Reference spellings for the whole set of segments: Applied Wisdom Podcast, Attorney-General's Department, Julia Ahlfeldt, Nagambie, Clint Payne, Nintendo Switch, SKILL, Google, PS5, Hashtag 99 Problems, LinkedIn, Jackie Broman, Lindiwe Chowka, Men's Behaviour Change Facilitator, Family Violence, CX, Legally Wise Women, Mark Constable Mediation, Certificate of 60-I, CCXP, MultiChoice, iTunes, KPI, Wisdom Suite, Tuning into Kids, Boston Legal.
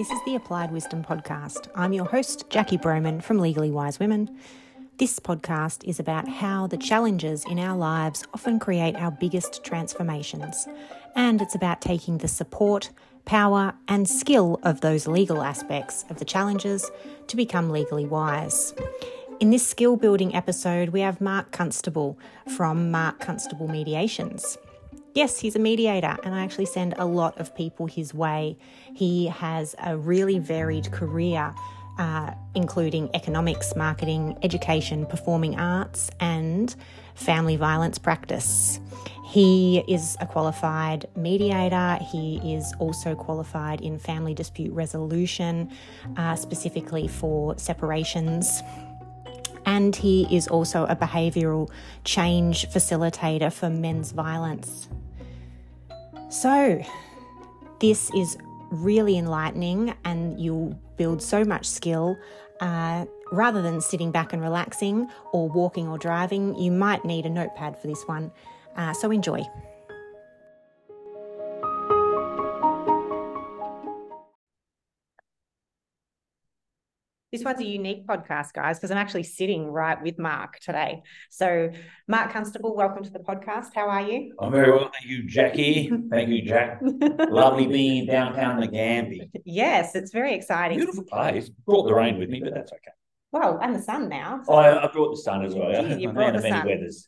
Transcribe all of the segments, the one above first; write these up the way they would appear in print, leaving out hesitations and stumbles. this is the Applied Wisdom Podcast. I'm your host, Jackie Broman from Legally Wise Women. This podcast is about how the challenges in our lives often create our biggest transformations, and it's about taking the support, power, and skill of those legal aspects of the challenges to become legally wise. In this skill-building episode, we have Mark Constable from Mark Constable Mediations. Yes, he's a mediator, and I actually send a lot of people his way. He has a really varied career, including economics, marketing, education, performing arts, and family violence practice. He is a qualified mediator. He is also qualified in family dispute resolution, specifically for separations. And he is also a behavioural change facilitator for men's violence. So this is really enlightening, and you'll build so much skill. Rather than sitting back and relaxing or walking or driving, you might need a notepad for this one. So enjoy. This one's a unique podcast, guys, because I'm actually sitting right with Mark today. So, Mark Constable, welcome to the podcast. How are you? I'm very well, thank you, Jackie. Thank you, Jack. Lovely being in downtown Nagambie. Yes, it's very exciting. Beautiful place. Brought the rain with me, but that's okay. Well, and the sun now. So. Oh, I brought the sun as well. Geez, you brought the sun. Many weathers.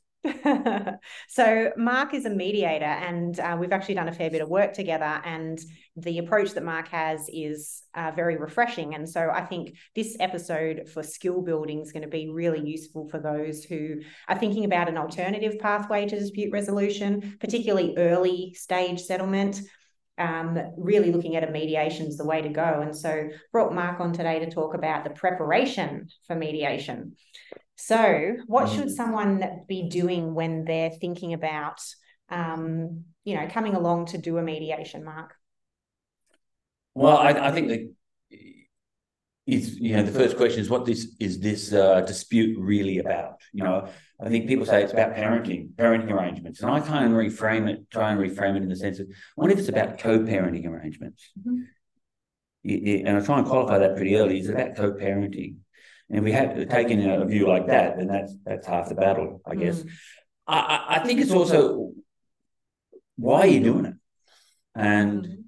So Mark is a mediator, and we've actually done a fair bit of work together, and the approach that Mark has is very refreshing, and so I think this episode for skill building is going to be really useful for those who are thinking about an alternative pathway to dispute resolution, particularly early stage settlement. Really looking at a mediation is the way to go, and so brought Mark on today to talk about the preparation for mediation. So what should someone be doing when they're thinking about, coming along to do a mediation, Mark? Well, I think the first question is, what is this dispute really about? You know, I think people say it's about parenting arrangements. And I try and reframe it in the sense of, what if it's about co-parenting arrangements? Mm-hmm. And I try and qualify that pretty early. Is it about co-parenting? And we have taken a view like that, then that's half the battle, I guess. Mm. I think it's also, why are you doing it? And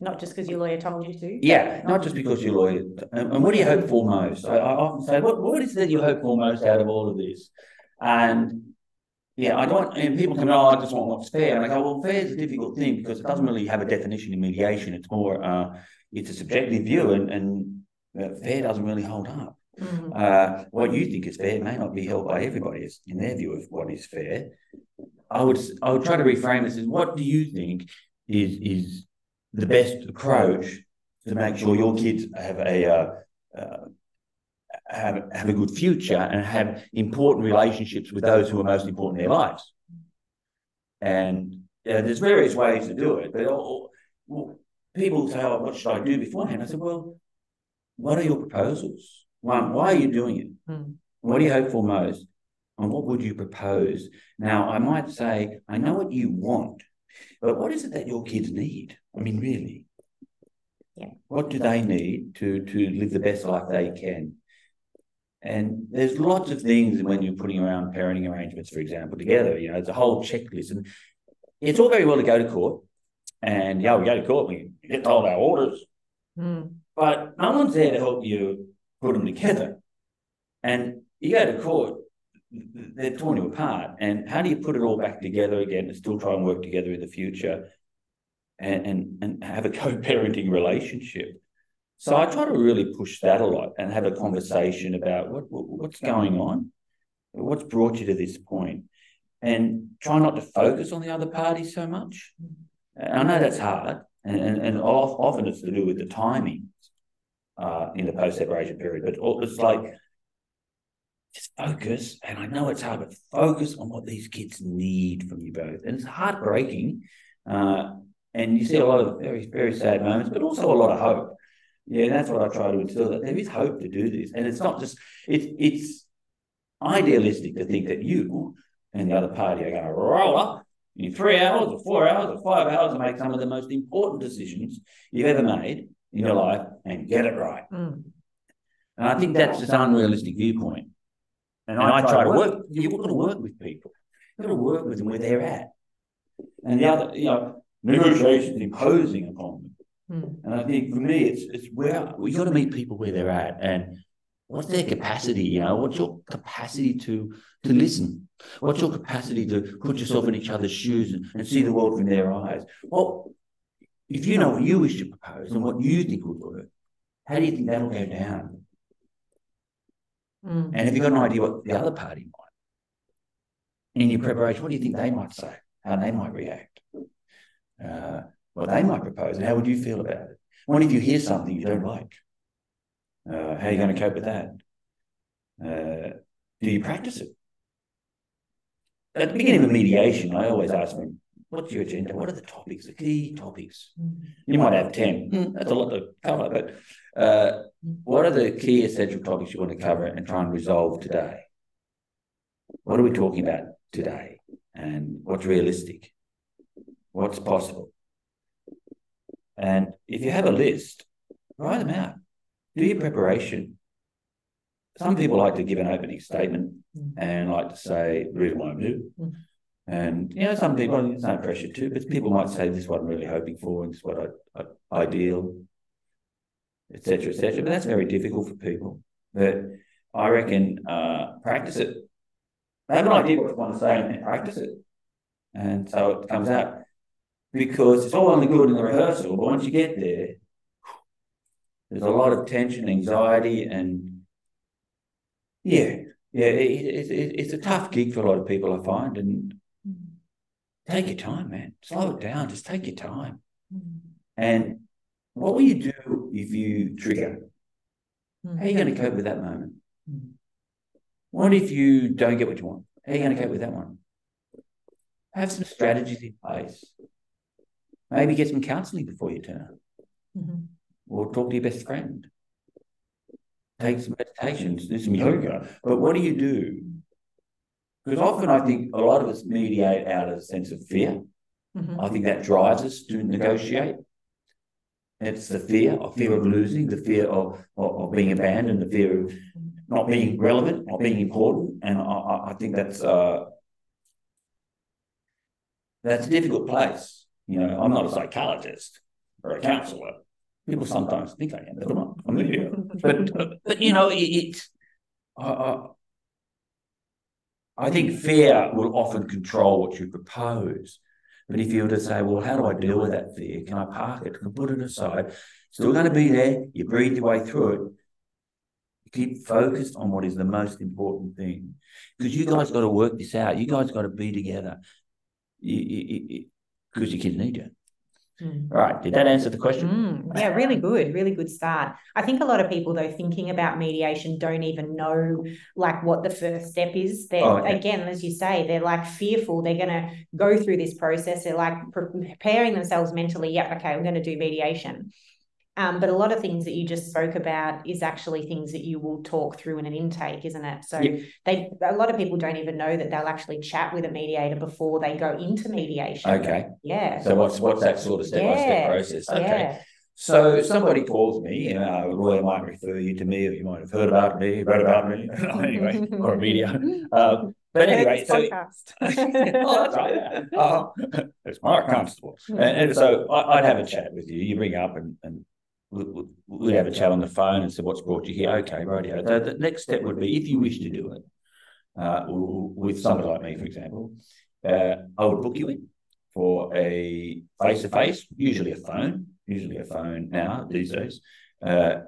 not just because your lawyer told you to. Yeah, not just because your lawyer. And what do you hope for most? I often say, what is it that you hope for most out of all of this? And yeah, people come, I just want what's fair. And I go, well, fair is a difficult thing because it doesn't really have a definition in mediation. It's more, it's a subjective view, and fair doesn't really hold up. Mm-hmm. What you think is fair may not be held by everybody in their view of what is fair. I would try to reframe this as, what do you think is the best approach to make sure your kids have a good future and have important relationships with those who are most important in their lives? And there's various ways to do it, but people say, "Oh, what should I do beforehand?" I said, "Well, what are your proposals? One, why are you doing it? Mm. What do you hope for most? And what would you propose?" Now, I might say, I know what you want, but what is it that your kids need? I mean, really. Yeah. What do they need to live the best life they can? And there's lots of things when you're putting around parenting arrangements, for example, together. You know, it's a whole checklist. And it's all very well to go to court. And, yeah, we go to court, we get told our orders. Mm. But no one's there to help you put them together. And you go to court, they're torn you apart. And how do you put it all back together again and still try and work together in the future and have a co-parenting relationship? So I try to really push that a lot and have a conversation about what's going on, what's brought you to this point, and try not to focus on the other party so much. I know that's hard, and often it's to do with the timing. In the post-separation period. But it's like, just focus, and I know it's hard, but focus on what these kids need from you both. And it's heartbreaking. And you see a lot of very, very sad moments, but also a lot of hope. Yeah, that's what I try to instill, that there is hope to do this. And it's not just, it's idealistic to think that you and the other party are going to roll up in 3 hours or 4 hours or 5 hours and make some of the most important decisions you've ever made in your life and get it right. Mm. And I think that's just an unrealistic viewpoint. And I try to work. You've got to work with people. You've got to work with them where they're at. And the other, negotiations imposing upon them. Mm. And I think for me, it's where you've got to meet people where they're at and what's their capacity, what's your capacity to listen? What's your capacity to put yourself in each other's shoes and see the world from their eyes? Well, if you know what you wish to propose and what you think would work, how do you think that'll go down? Mm. And have you got an idea what the other party might? In your preparation, what do you think they might say? How they might react? What they might propose and how would you feel about it? What if you hear something you don't like? How are you going to cope with that? Do you practice it? At the beginning of a mediation, I always ask them, what's your agenda? What are the topics, the key topics? You might have 10. That's a lot to cover, but what are the key essential topics you want to cover and try and resolve today? What are we talking about today? And what's realistic? What's possible? And if you have a list, write them out. Do your preparation. Some people like to give an opening statement and like to say, the reason why I'm here. And, some people, I think there's no pressure to, but people might say, this is what I'm really hoping for, and this is what I ideal, et cetera, et cetera. But that's very difficult for people. But I reckon practice it. They have an idea what you want to say and practice it. And so it comes out. Because it's all only good in the rehearsal, but once you get there, there's a lot of tension, anxiety, and it's a tough gig for a lot of people, I find. And take your time, man. Slow it down. Just take your time. And what will you do if you trigger? How are you going to cope with that moment? What if you don't get what you want? How are you going to cope with that one? Have some strategies in place. Maybe get some counselling before you turn up. Or talk to your best friend. Take some meditations, do some yoga. But what do you do? Because often I think a lot of us mediate out of a sense of fear. I think that drives us to negotiate. It's the fear of losing, the fear of being abandoned, the fear of not being relevant, not being important. And I think that's a difficult place. I'm not a psychologist or a counsellor. People sometimes think I am, but I'm not here. But I think fear will often control what you propose. But if you were to say, well, how do I deal with that fear? Can I park it? Can I put it aside? Still going to be there. You breathe your way through it. You keep focused on what is the most important thing. Because you guys got to work this out. You guys got to be together. Because your kids need you. All right. Did that answer the question? Yeah, really good. Really good start. I think a lot of people, though, thinking about mediation don't even know, what the first step is. Again, as you say, they're, fearful. They're going to go through this process. They're, preparing themselves mentally. Yeah, okay, I'm going to do mediation. But a lot of things that you just spoke about is actually things that you will talk through in an intake, isn't it? So a lot of people don't even know that they'll actually chat with a mediator before they go into mediation. Okay. Yeah. So what's that sort of step-by-step process? Okay. Yeah. So somebody calls me, a lawyer might refer you to me, or you might have heard about me, read about me, anyway, or a media. But anyway, so it's Mark Constable. And so I'd have a chat with you. You ring up and we'd have a chat on the phone and say, what's brought you here? Okay, rightio. The next step would be, if you wish to do it, with somebody like me, for example, I would book you in for a face-to-face, usually a phone now these days,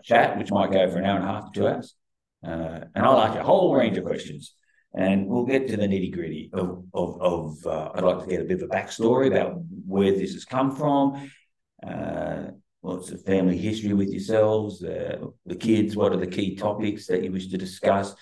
chat, which might go for an hour and a half to 2 hours. And I'll ask you a whole range of questions. And we'll get to the nitty-gritty of I'd like to get a bit of a backstory about where this has come from, what's the family history with yourselves, the kids, what are the key topics that you wish to discuss.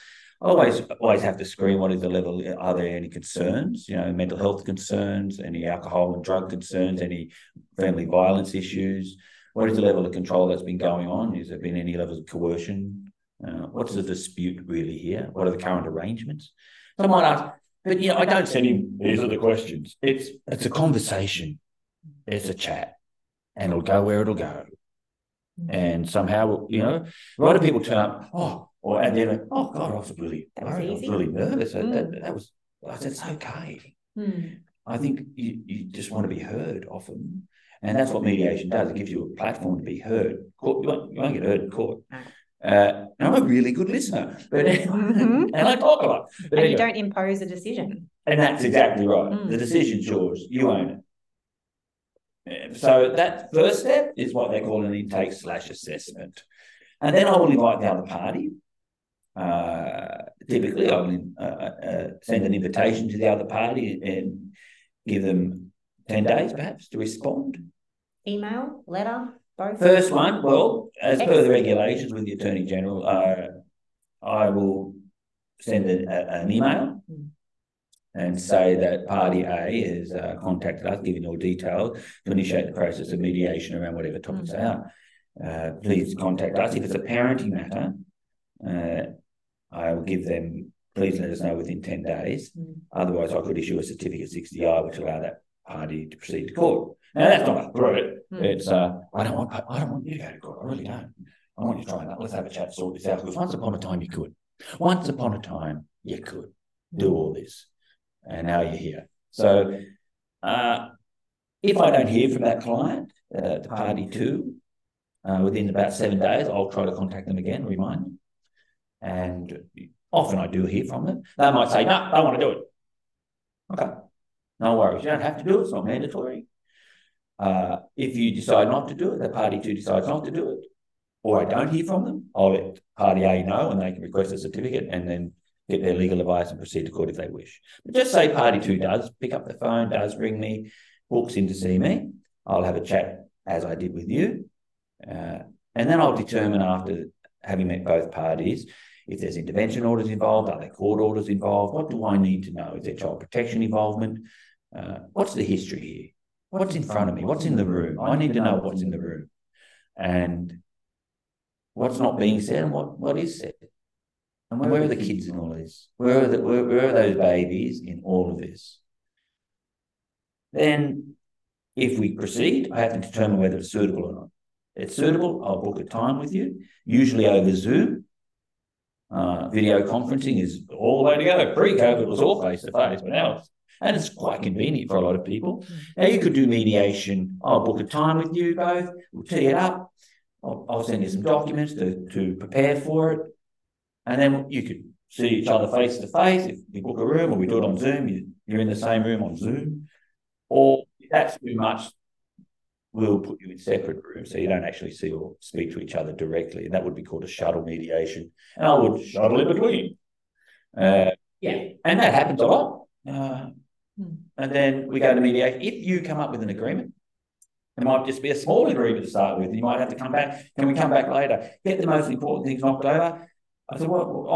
I always have to screen what is the level, are there any concerns, mental health concerns, any alcohol and drug concerns, any family violence issues, what is the level of control that's been going on, has there been any levels of coercion? What's the dispute really here? What are the current arrangements? Someone asked, but I don't send him, these are the questions. It's a conversation. It's a chat. And it'll go where it'll go. And somehow, you know, a lot of people turn up, and they're like, oh, God, I was really worried. I was really nervous. It's okay. Mm. I think you just want to be heard often. And that's what mediation does. It gives you a platform to be heard. You won't get heard in court. And I'm a really good listener. But and I talk a lot. But anyway, you don't impose a decision. And that's exactly right. Mm. The decision's yours. You own it. So that first step is what they call an intake/assessment. And then I will invite the other party. Typically, I will send an invitation to the other party and give them 10 days, perhaps, to respond. Email, letter, both? First one, well, as per the regulations with the Attorney General, I will send an email and say that party A has contacted us, giving all details to initiate the process of mediation around whatever topics they are. Please contact us. If it's a parenting matter, I will give them, please let us know within 10 days. Otherwise, I could issue a Certificate of 60-I, which allow that party to proceed to court. Now, that's not a threat. It's, I don't want you to go to court. I really don't. I want you to try that. Let's have a chat, sort this out. Because once upon a time, you could do all this. And now you're here. So if I don't hear from that client, the party two, within about 7 days, I'll try to contact them again, remind them. And often I do hear from them. They might say, no, I don't want to do it. Okay, no worries. You don't have to do it. It's not mandatory. If you decide not to do it, the party two decides not to do it, or I don't hear from them, I'll let party A know and they can request a certificate and then get their legal advice and proceed to court if they wish. But just say party two does pick up the phone, does ring me, walks in to see me. I'll have a chat as I did with you. And then I'll determine after having met both parties if there's intervention orders involved, are there court orders involved, what do I need to know? Is there child protection involvement? What's the history here? What's in front of me? What's in the room? I need to know what's in the room and what's not being said and what is said. And where are the kids in all this? Where are those babies in all of this? Then, if we proceed, I have to determine whether it's suitable or not. If it's suitable, I'll book a time with you, usually over Zoom. Video conferencing is all the way to go. Pre-COVID, it was all face-to-face, but now it's... And it's quite convenient for a lot of people. Now, you could do mediation. I'll book a time with you both. We'll tee it up. I'll send you some documents to prepare for it. And then you could see each other face to face. If we book a room or we do it on Zoom, you're in the same room on Zoom. Or if that's too much, we'll put you in separate rooms so you don't actually see or speak to each other directly. And that would be called a shuttle mediation. And I would shuttle in between. And that happens a lot. And then we go to mediation. If you come up with an agreement, it might just be a small agreement to start with. You might have to come back. Can we come back later? Get the most important things knocked over. I said, well,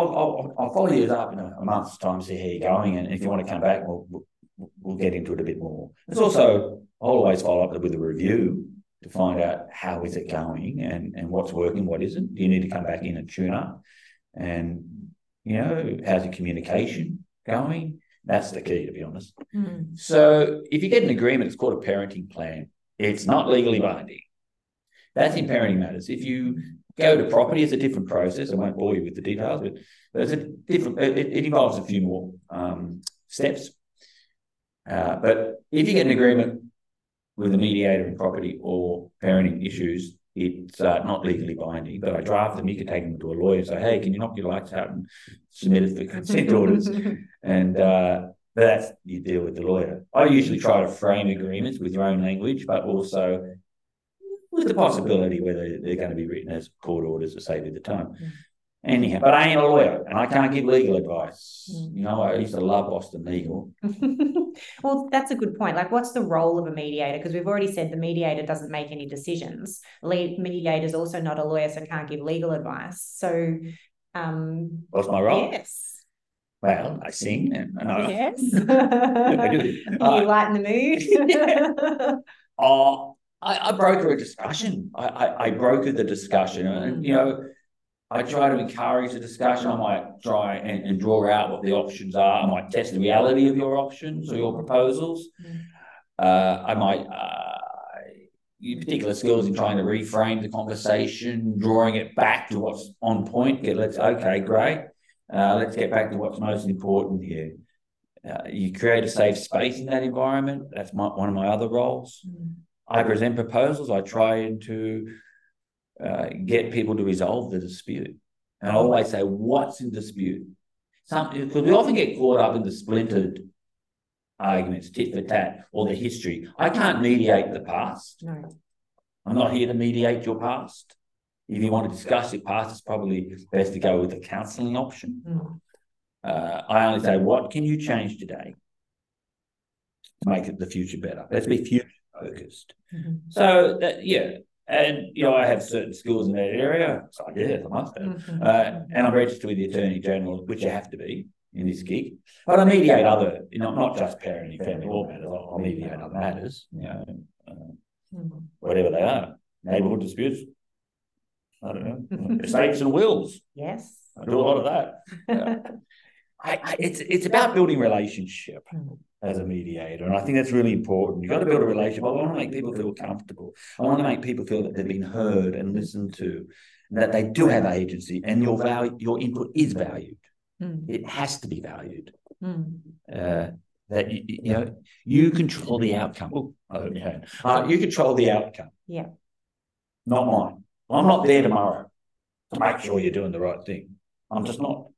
I'll follow you up in a month's time, see how you're going, and if you want to come back, we'll get into it a bit more. It's also, I'll always follow up with a review to find out how is it going and what's working, what isn't. Do you need to come back in and tune up? And, you know, how's your communication going? That's the key, to be honest. Mm. So if you get an agreement, it's called a parenting plan. It's not legally binding. That's in parenting matters. If you go to property, it's a different process. I won't bore you with the details, but it's a different. It involves a few more steps. But if you get an agreement with a mediator in property or parenting issues, it's not legally binding, but I draft them. You can take them to a lawyer and say, hey, can you knock your lights out and submit it for consent orders? And that's, you deal with the lawyer. I usually try to frame agreements with your own language, but also with the possibility whether they're going to be written as court orders or saved at the time. Mm. Anyhow, but I ain't a lawyer and I can't give legal advice. Mm. You know, I used to love Boston Legal. Well, that's a good point. Like, what's the role of a mediator? Because we've already said the mediator doesn't make any decisions. Mediator is also not a lawyer, so can't give legal advice. So what's my role? Yes. Well, I sing and I... Yes. I do. You lighten the mood. I broker a discussion. I broker the discussion. And, you know, I try to encourage the discussion. I might try and draw out what the options are. I might test the reality of your options or your proposals. I might particular skills in trying to reframe the conversation, drawing it back to what's on point. Let's get back to what's most important here. You create a safe space in that environment. That's one of my other roles. I present proposals. I try to get people to resolve the dispute. And I always say, what's in dispute? Because we often get caught up in the splintered arguments, tit for tat, or the history. I can't mediate the past. No. I'm not here to mediate your past. If you want to discuss your past, it's probably best to go with the counselling option. Mm. I only say, what can you change today to make the future better? Let's be future-focused. Mm-hmm. So, I have certain skills in that area. So, I must have. Mm-hmm. And I'm registered with the Attorney General, which you have to be in this gig. But I mediate other, not just parenting, family law matters. I'll mediate other matters, whatever they are. Neighbourhood disputes. I don't know. Estates and wills. Yes. I do a lot of that. Yeah. It's about building relationship as a mediator, and I think that's really important. You've got to build a relationship. I want to make people feel comfortable. I want to make people feel that they've been heard and listened to, and that they do have agency, and your input is valued. Mm. It has to be valued. Mm. That you control the outcome. Oh, okay. You control the outcome. Yeah. Not mine. I'm not there tomorrow to make sure you're doing the right thing. I'm just not.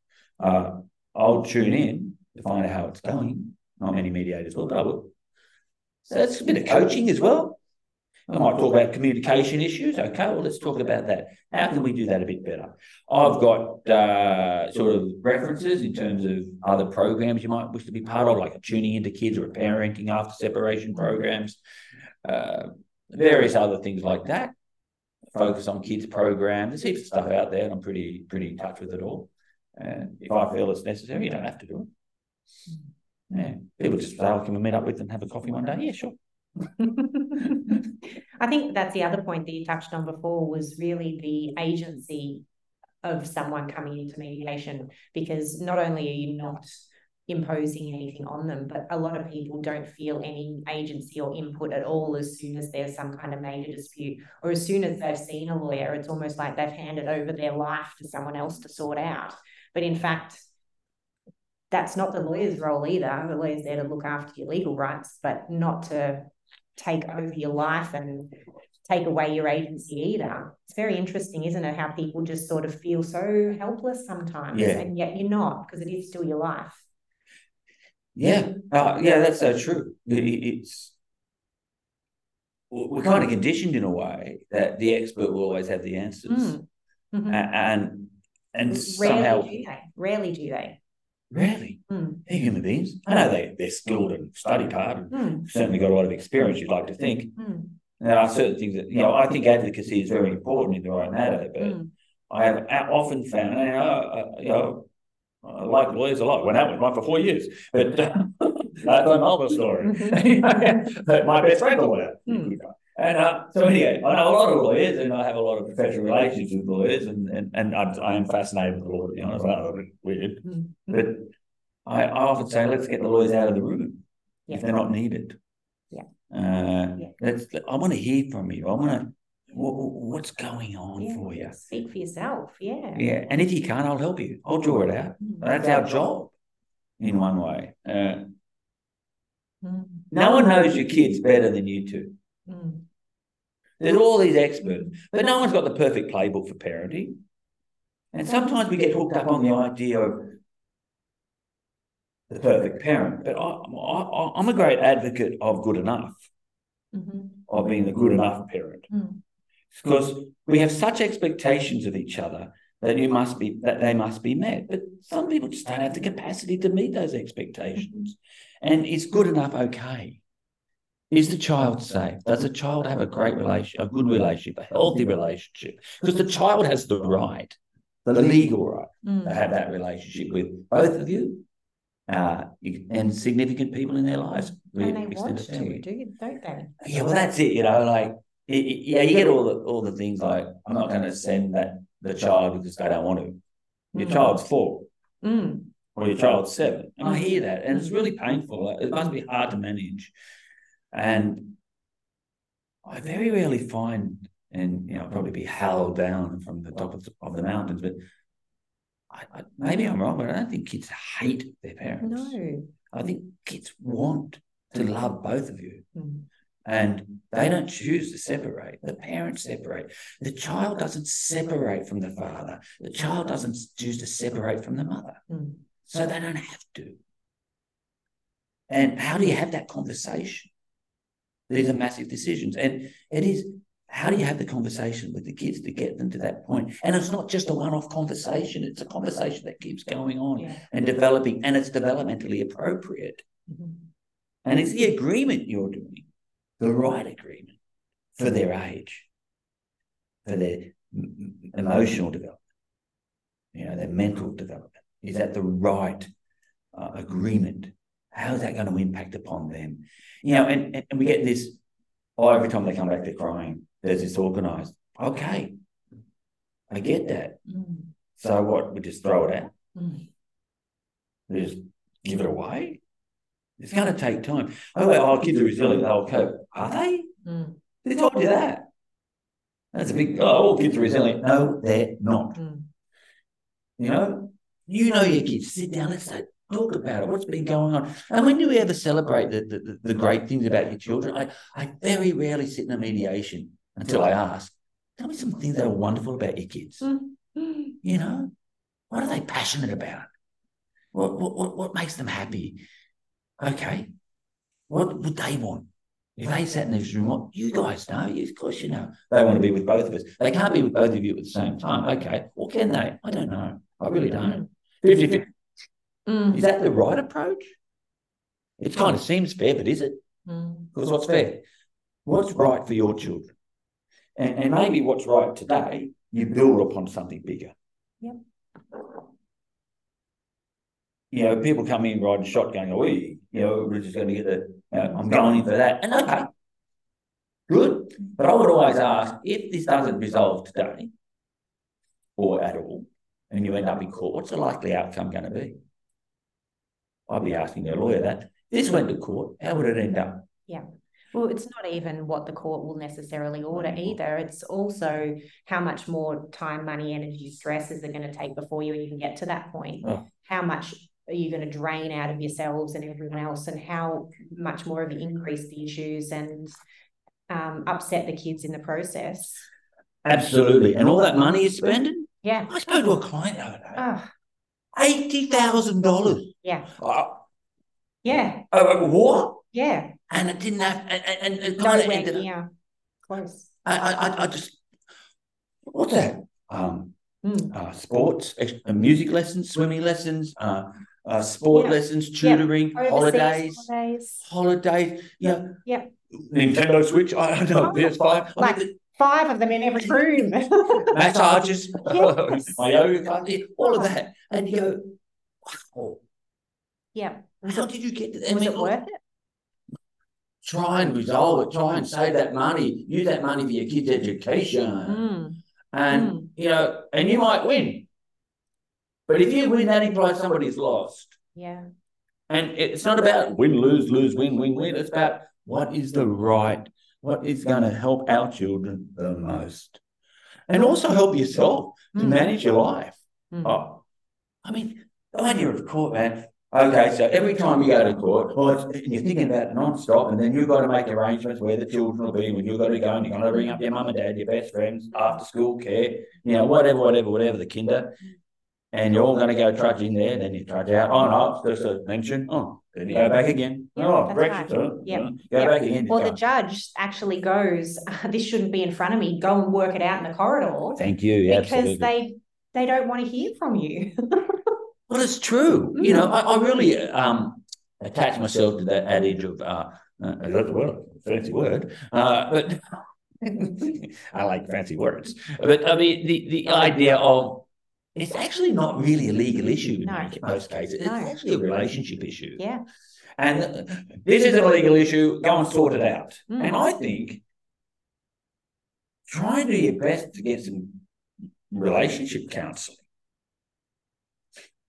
I'll tune in to find out how it's going. Not many mediators will, but I will. So it's a bit of coaching as well. I might talk about communication issues. Okay, well, let's talk about that. How can we do that a bit better? I've got sort of references in terms of other programs you might wish to be part of, like a Tuning Into Kids or a parenting after separation programs, various other things like that. Focus on kids program. There's heaps of stuff out there, and I'm pretty in touch with it all. And if I feel it's necessary, you don't have to do it. Yeah. People just say, can we meet up with and have a coffee one day? Yeah, sure. I think that's the other point that you touched on before was really the agency of someone coming into mediation, because not only are you not imposing anything on them, but a lot of people don't feel any agency or input at all as soon as there's some kind of major dispute, or as soon as they've seen a lawyer, it's almost like they've handed over their life to someone else to sort out. But in fact, that's not the lawyer's role either. The lawyer's there to look after your legal rights, but not to take over your life and take away your agency either. It's very interesting, isn't it, how people just sort of feel so helpless sometimes, and yet you're not, because it is still your life. Yeah, that's so true. We're kind of conditioned in a way that the expert will always have the answers. Mm. Mm-hmm. And rarely somehow... Rarely do they. Mm. They're human beings. I know they're skilled and studied hard and certainly got a lot of experience, you'd like to think. Mm. There are certain things that, I think advocacy is very important in the right matter, but I have often found, I like lawyers a lot. Went out with one for 4 years, but that's another story. But my best friend went out. Mm. And I know a lot of lawyers, and I have a lot of professional relationships with lawyers, and I am fascinated with the law, to be honest. I know it's weird. Mm. But I often say, let's get the lawyers out of the room if they're not needed. Yeah. I want to hear from you. I want to. What's going on for you? Speak for yourself, yeah. And if you can't, I'll help you. I'll draw it out. That's our job in one way. No one knows your kids better than you two. Mm. There's all these experts, but no one's got the perfect playbook for parenting. And sometimes we get hooked up on the idea of the perfect parent, but I'm a great advocate of good enough, of being a good enough parent. Mm. Because we have such expectations of each other that they must be met. But some people just don't have the capacity to meet those expectations. Mm-hmm. And is good enough okay? Is the child safe? Does the child have a good relationship, a healthy relationship? Because the child has the right, the legal right, to have that relationship with both of you and significant people in their lives. And they want to, don't they? Yeah, well, that's it, you get all the things like, I'm not going to send the child because they don't want to. Your child's 4 or your child's 7. And I hear that, and it's really painful. It must be hard to manage. And I very rarely find, and I'll probably be howled down from the top of the mountains, but I maybe I'm wrong, but I don't think kids hate their parents. No. I think kids want to love both of you. Mm. And they don't choose to separate. The parents separate. The child doesn't separate from the father. The child doesn't choose to separate from the mother. Mm. So they don't have to. And how do you have that conversation? These are massive decisions. And it is, how do you have the conversation with the kids to get them to that point? And it's not just a one-off conversation. It's a conversation that keeps going on and developing, and it's developmentally appropriate. Mm-hmm. And it's the agreement you're doing, the right agreement for their age, for their emotional development, their mental development. Is that the right agreement? How is that going to impact upon them? And we get this, every time they come back, they're crying. They're disorganised. Okay, I get that. Mm. So what? We just throw it out? Mm. We just give it away? It's going to take time. Kids are resilient. They'll cope. Are they? Mm. They told you that. That's a big, all kids are resilient. No, they're not. Mm. You know your kids. Sit down. Let's talk about it. What's been going on? And when do we ever celebrate the great things about your children? I very rarely sit in a mediation until I ask, tell me some things that are wonderful about your kids. Mm-hmm. What are they passionate about? What makes them happy? Okay, what would they want? If they sat in this room, what you guys know, of course you know. They want to be with both of us. They can't be with both of you at the same time. Okay, or can they? I don't know. I really don't. 50-50. Mm. Is that the right approach? It kind of seems fair, but is it? Because what's fair? What's right for your children? And maybe what's right today, you build upon something bigger. Yep. People come in riding shotgun, we're just going to get I'm going in for that. And okay, good. But I would always ask, if this doesn't resolve today or at all, and you end up in court, what's the likely outcome going to be? I'd be asking their lawyer that. This went to court, how would it end up? Yeah. Well, it's not even what the court will necessarily order either. It's also how much more time, money, energy, stress is it going to take before you even get to that point? Oh. How much are you going to drain out of yourselves and everyone else, and how much more of you increase the issues and upset the kids in the process? Absolutely. And all that money is spent? Yeah. I spoke to a client, $80,000. Yeah. Yeah. What? Yeah. And it didn't have, and it kind of ended up. Yeah. Close. I just, what's that? Sports, music lessons, swimming lessons, sport lessons, tutoring, holidays. Yeah. Yeah. Nintendo Switch. I don't know. PS5. Like, five of them in every room. Massages, my yoga, all of that. And you go, wow. Yeah. How did you get to that? Was it worth it? Try and resolve it. Try and save that money. Use that money for your kids' education. Mm. And, and you might win. But if you win, that implies somebody's lost. Yeah. And it's not about win, lose, win, win. It's about what is the right, what is going to help our children the most, and also help yourself to manage your life. Mm. Oh, I mean, the idea of court, man. Okay, so every time you go to court, and you're thinking about it non-stop, and then you've got to make arrangements where the children will be, when you've got to go, and you've got to ring up your mum and dad, your best friends, after-school care, whatever, the kinder, and you're all going to go trudge in there, then you trudge out. Oh, no, it's just a mention. Oh. Then you go back again. Yeah, Brexit. Right. Go back again. Or the judge actually goes, this shouldn't be in front of me. Go and work it out in the corridor. Thank you. Yeah, because absolutely. They don't want to hear from you. Well, it's true. Mm. I really attach myself to that adage of, fancy word, but I like fancy words. But I mean, the idea of, it's actually not really a legal issue in most cases. It's actually a relationship issue. Yeah. And this isn't a legal issue. Go and sort it out. Mm. And I think try and do your best to get some relationship counselling.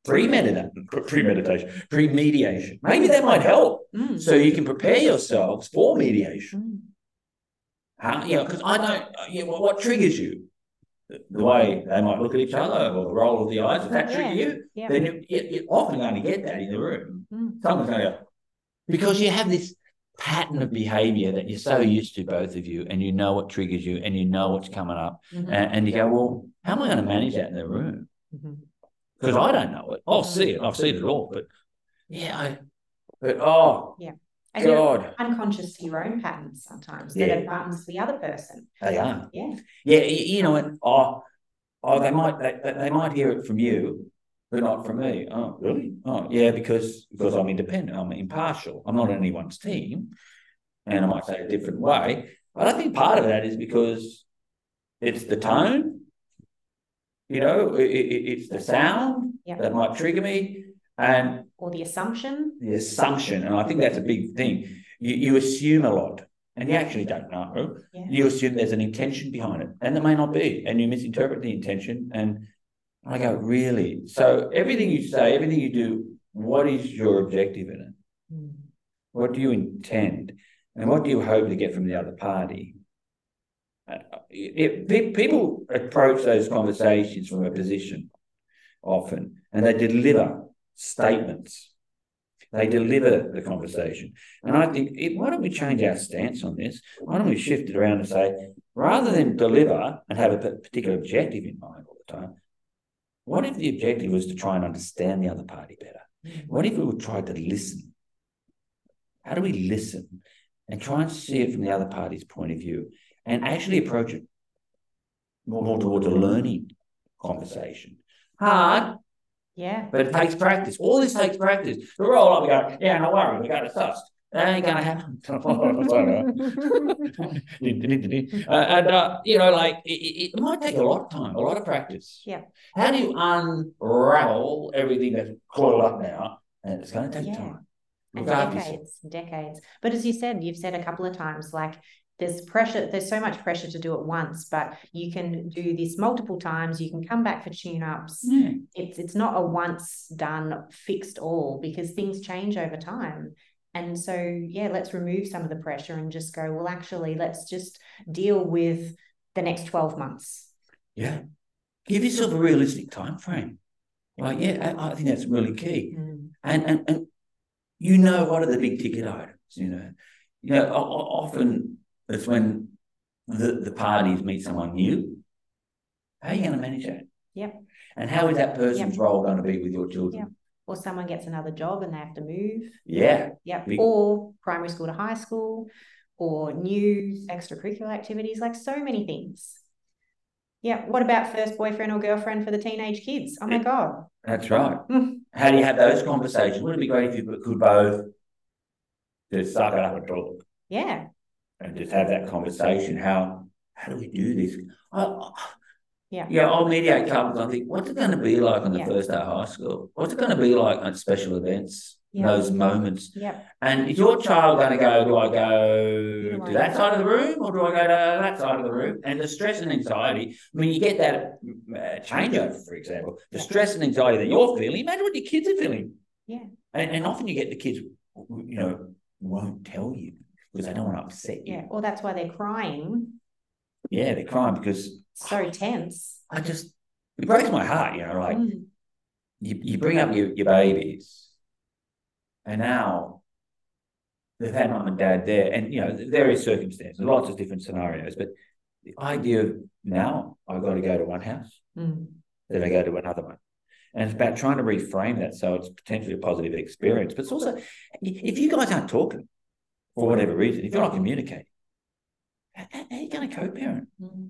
Pre-mediation. Maybe that might help. Mm. So you can prepare yourselves for mediation. Mm. Because I don't, what triggers you? The way they might look at each other or the roll of the eyes, if that trigger you, then you're often going to get that in the room. Mm. Someone's going to go, because you have this pattern of behaviour that you're so used to, both of you, and you know what triggers you and you know what's coming up. Mm-hmm. And you go, well, how am I going to manage that in the room? Because I don't know it. I'll see it. I've seen it all. But, And you're unconscious to your own patterns sometimes. They're patterns for the other person. They are. Yeah, and they might hear it from you, but not from me. Oh, really? Oh, yeah, because I'm independent. I'm impartial. I'm not on anyone's team. And I might say it a different way. But I think part of that is because it's the tone, it's the sound that might trigger me. Or the assumption. The assumption. And I think that's a big thing. You assume a lot and you actually don't know. Yeah. You assume there's an intention behind it, and there may not be. And you misinterpret the intention. And I go, really? So everything you say, everything you do, what is your objective in it? Mm. What do you intend? And what do you hope to get from the other party? People approach those conversations from a position often, and they deliver statements. They deliver the conversation. And I think, why don't we change our stance on this? Why don't we shift it around and say, rather than deliver and have a particular objective in mind all the time, what if the objective was to try and understand the other party better? What if we would try to listen? How do we listen and try and see it from the other party's point of view and actually approach it more towards a learning conversation? Hard. Yeah. But it takes practice. All this takes practice. We roll up, we go, no worry, we go to SUS. That ain't going to happen. It might take a lot of time, a lot of practice. Yeah. How do you unravel everything that's coiled up now? And it's going to take time. Decades. But as you said, you've said a couple of times, there's pressure. There's so much pressure to do it once, but you can do this multiple times. You can come back for tune-ups. Yeah. It's not a once done, fixed all, because things change over time. And so, let's remove some of the pressure and just go, well, actually, let's just deal with the next 12 months. Yeah. Give yourself a realistic time frame. I think that's really key. Mm. And what are the big ticket items, often... It's when the parties meet someone new. How are you going to manage that? Yep. And how is that person's role going to be with your children? Yep. Or someone gets another job and they have to move. Yeah. Yep. Or primary school to high school, or new extracurricular activities, so many things. Yeah. What about first boyfriend or girlfriend for the teenage kids? Oh, my God. That's right. How do you have those conversations? Wouldn't it be great if you could both just suck it up and talk? Yeah. And just have that conversation. How do we do this? I'll mediate couples. I think, what's it going to be like on the first day of high school? What's it going to be like on special events? Yeah. Those moments. Yeah. And is your child going to go? Do I go to that side of the room, or do I go to that side of the room? And the stress and anxiety. I mean, you get that changeover, for example. The stress and anxiety that you're feeling. Imagine what your kids are feeling. Yeah. And often you get the kids, won't tell you, because they don't want to upset you. Yeah, or that's why they're crying. Yeah, they're crying because... So tense. It breaks my heart, You bring up your babies, and now they've had mum and dad there, and, there is circumstances, lots of different scenarios, but the idea of now I've got to go to one house, then I go to another one. And it's about trying to reframe that so it's potentially a positive experience. But it's also, if you guys aren't talking, for whatever reason, if you're not communicating, how are you going to co-parent? Mm.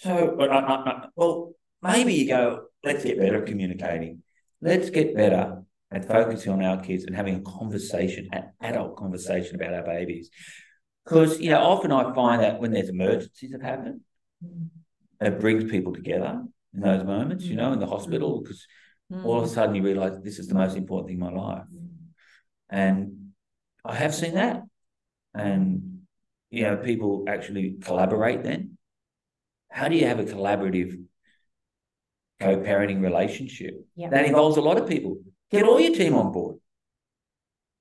So maybe you go, let's get better at communicating. Let's get better at focusing on our kids and having a conversation, an adult conversation about our babies. Because, often I find that when there's emergencies that happen, it brings people together in those moments, in the hospital, because all of a sudden you realise this is the most important thing in my life. And I have seen that. And, people actually collaborate then. How do you have a collaborative co-parenting relationship? Yeah. That involves a lot of people. Get all your team on board.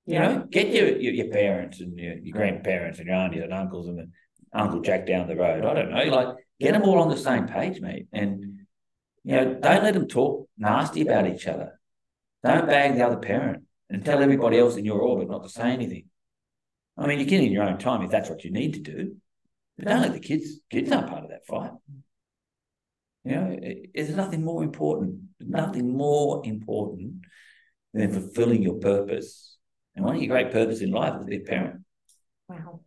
Yeah. Get your parents and your grandparents and your aunties and uncles and Uncle Jack down the road. I don't know. Like, get them all on the same page, mate. And, you know, don't let them talk nasty about each other. Don't bag the other parent and tell everybody else in your orbit not to say anything. I mean, you can in your own time if that's what you need to do. But don't let the kids. Kids aren't part of that fight. You know, there's nothing more important. Nothing more important than fulfilling your purpose. And one of your great purposes in life is to be a parent. Wow.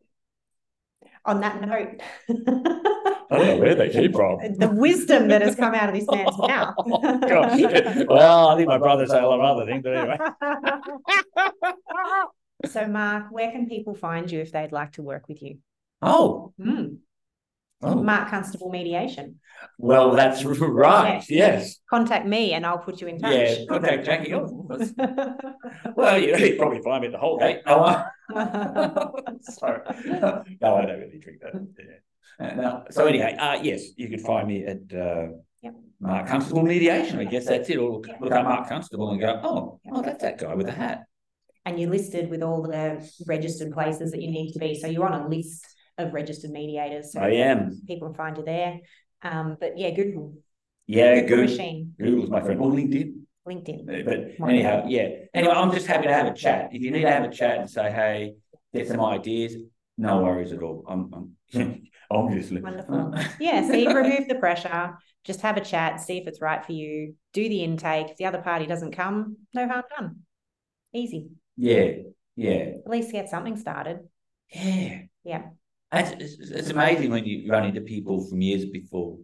On that note, I don't know where they came from. The wisdom that has come out of this man's mouth. Oh, gosh. Well, I think my brother said a lot of other things, but anyway. So, Mark, where can people find you if they'd like to work with you? Mark Constable Mediation. Well, that's right. Yes. Contact me and I'll put you in touch. Yeah, contact Jackie. Well, you know, you'd probably find me the whole day. Sorry. No, I don't really drink that. Yeah. No. So anyway, yes, you can find me at Mark Constable Mediation. I guess that's it. Or look up Mark Constable and go, oh, that's that guy with the hat. And you're listed with all the registered places that you need to be. So you're on a list of registered mediators. So I am. People can find you there. But yeah, Google. Yeah, Google. Google's my friend. Or LinkedIn. But anyhow, yeah. Anyway, I'm just happy to have a chat. If you need to have a chat and say, hey, get some ideas, no worries at all. I'm obviously. Wonderful. Yeah, see, remove the pressure. Just have a chat, see if it's right for you. Do the intake. If the other party doesn't come, no harm done. Easy. Yeah. At least get something started. Yeah. It's amazing when you run into people from years before.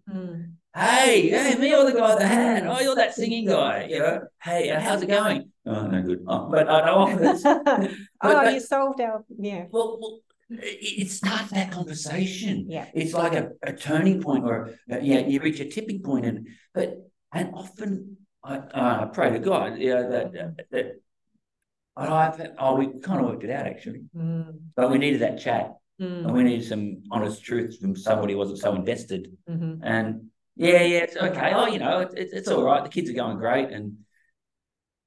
Hey, me or the guy with the hand. Oh, you're that singing guy. You know, hey, how's it going? Oh, no good. Oh, but I know this. You solved our, yeah. Well, it starts that conversation. Yeah. It's like a turning point or, you reach a tipping point. And often I pray to God, you know, that we kind of worked it out, actually. But we needed that chat. And we needed some honest truth from somebody who wasn't so invested. And it's okay. Oh, you know, it's all right. The kids are going great, and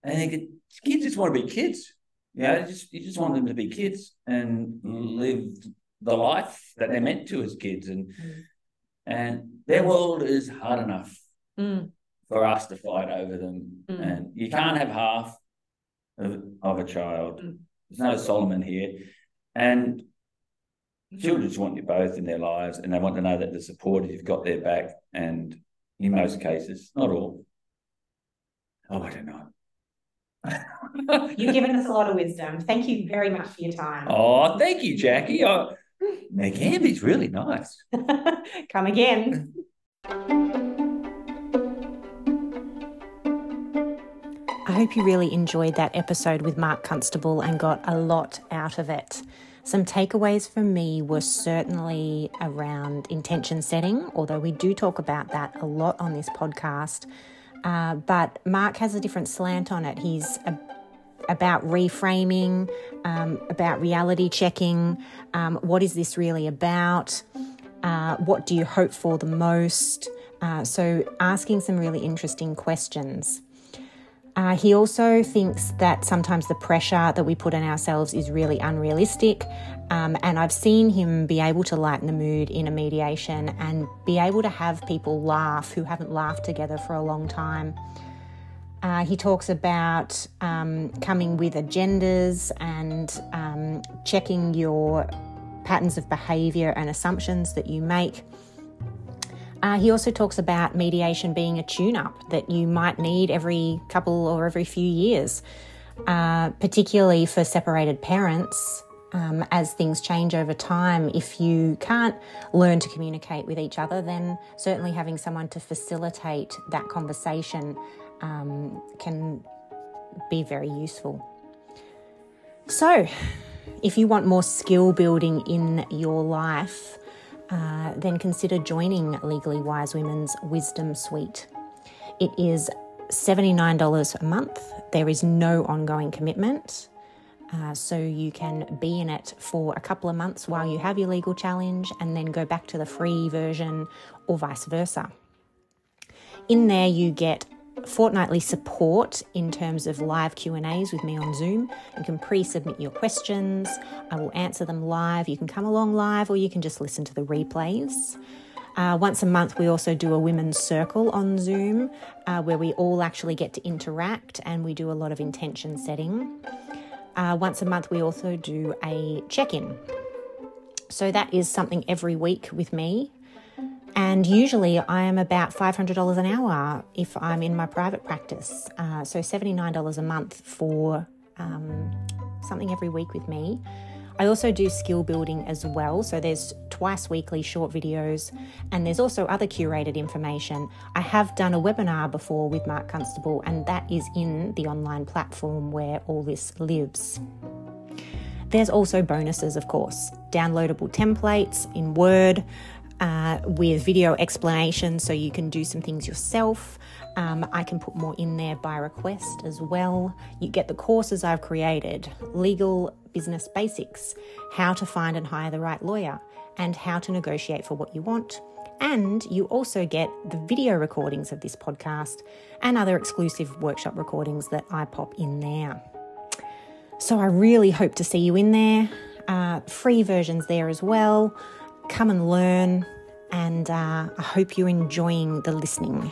kids just want to be kids. Yeah, you just want them to be kids and live the life that they're meant to as kids, and their world is hard enough for us to fight over them. And you can't have half of a child. There's no Solomon here, and children just want you both in their lives, and they want to know that the support you've got their back, and in most cases, not all. Oh, I don't know. You've given us a lot of wisdom. Thank you very much for your time. Oh, thank you, Jackie. Candy's really nice. Come again. I hope you really enjoyed that episode with Mark Constable and got a lot out of it. Some takeaways for me were certainly around intention setting, although we do talk about that a lot on this podcast. But Mark has a different slant on it. He's about reframing, about reality checking, what is this really about, what do you hope for the most? So asking some really interesting questions. He also thinks that sometimes the pressure that we put on ourselves is really unrealistic. And I've seen him be able to lighten the mood in a mediation and be able to have people laugh who haven't laughed together for a long time. He talks about coming with agendas and checking your patterns of behaviour and assumptions that you make. He also talks about mediation being a tune-up that you might need every couple or every few years, particularly for separated parents, as things change over time. If you can't learn to communicate with each other, then certainly having someone to facilitate that conversation can be very useful. So if you want more skill building in your life, then consider joining Legally Wise Women's Wisdom Suite. It is $79 a month. There is no ongoing commitment. So you can be in it for a couple of months while you have your legal challenge and then go back to the free version or vice versa. In there, you get fortnightly support in terms of live Q&As with me on Zoom. You can pre-submit your questions. I will answer them live. You can come along live, or you can just listen to the replays. Once a month, we also do a women's circle on Zoom where we all actually get to interact, and we do a lot of intention setting. Once a month, we also do a check-in. So that is something every week with me. And usually I am about $500 an hour if I'm in my private practice. So $79 a month for something every week with me. I also do skill building as well. So there's twice weekly short videos, and there's also other curated information. I have done a webinar before with Mark Constable, and that is in the online platform where all this lives. There's also bonuses, of course, downloadable templates in Word, with video explanations, so you can do some things yourself. I can put more in there by request as well. You get the courses I've created: legal business basics, how to find and hire the right lawyer, and how to negotiate for what you want. And you also get the video recordings of this podcast and other exclusive workshop recordings that I pop in there. So I really hope to see you in there. Free versions there as well. Come and learn, and I hope you're enjoying the listening.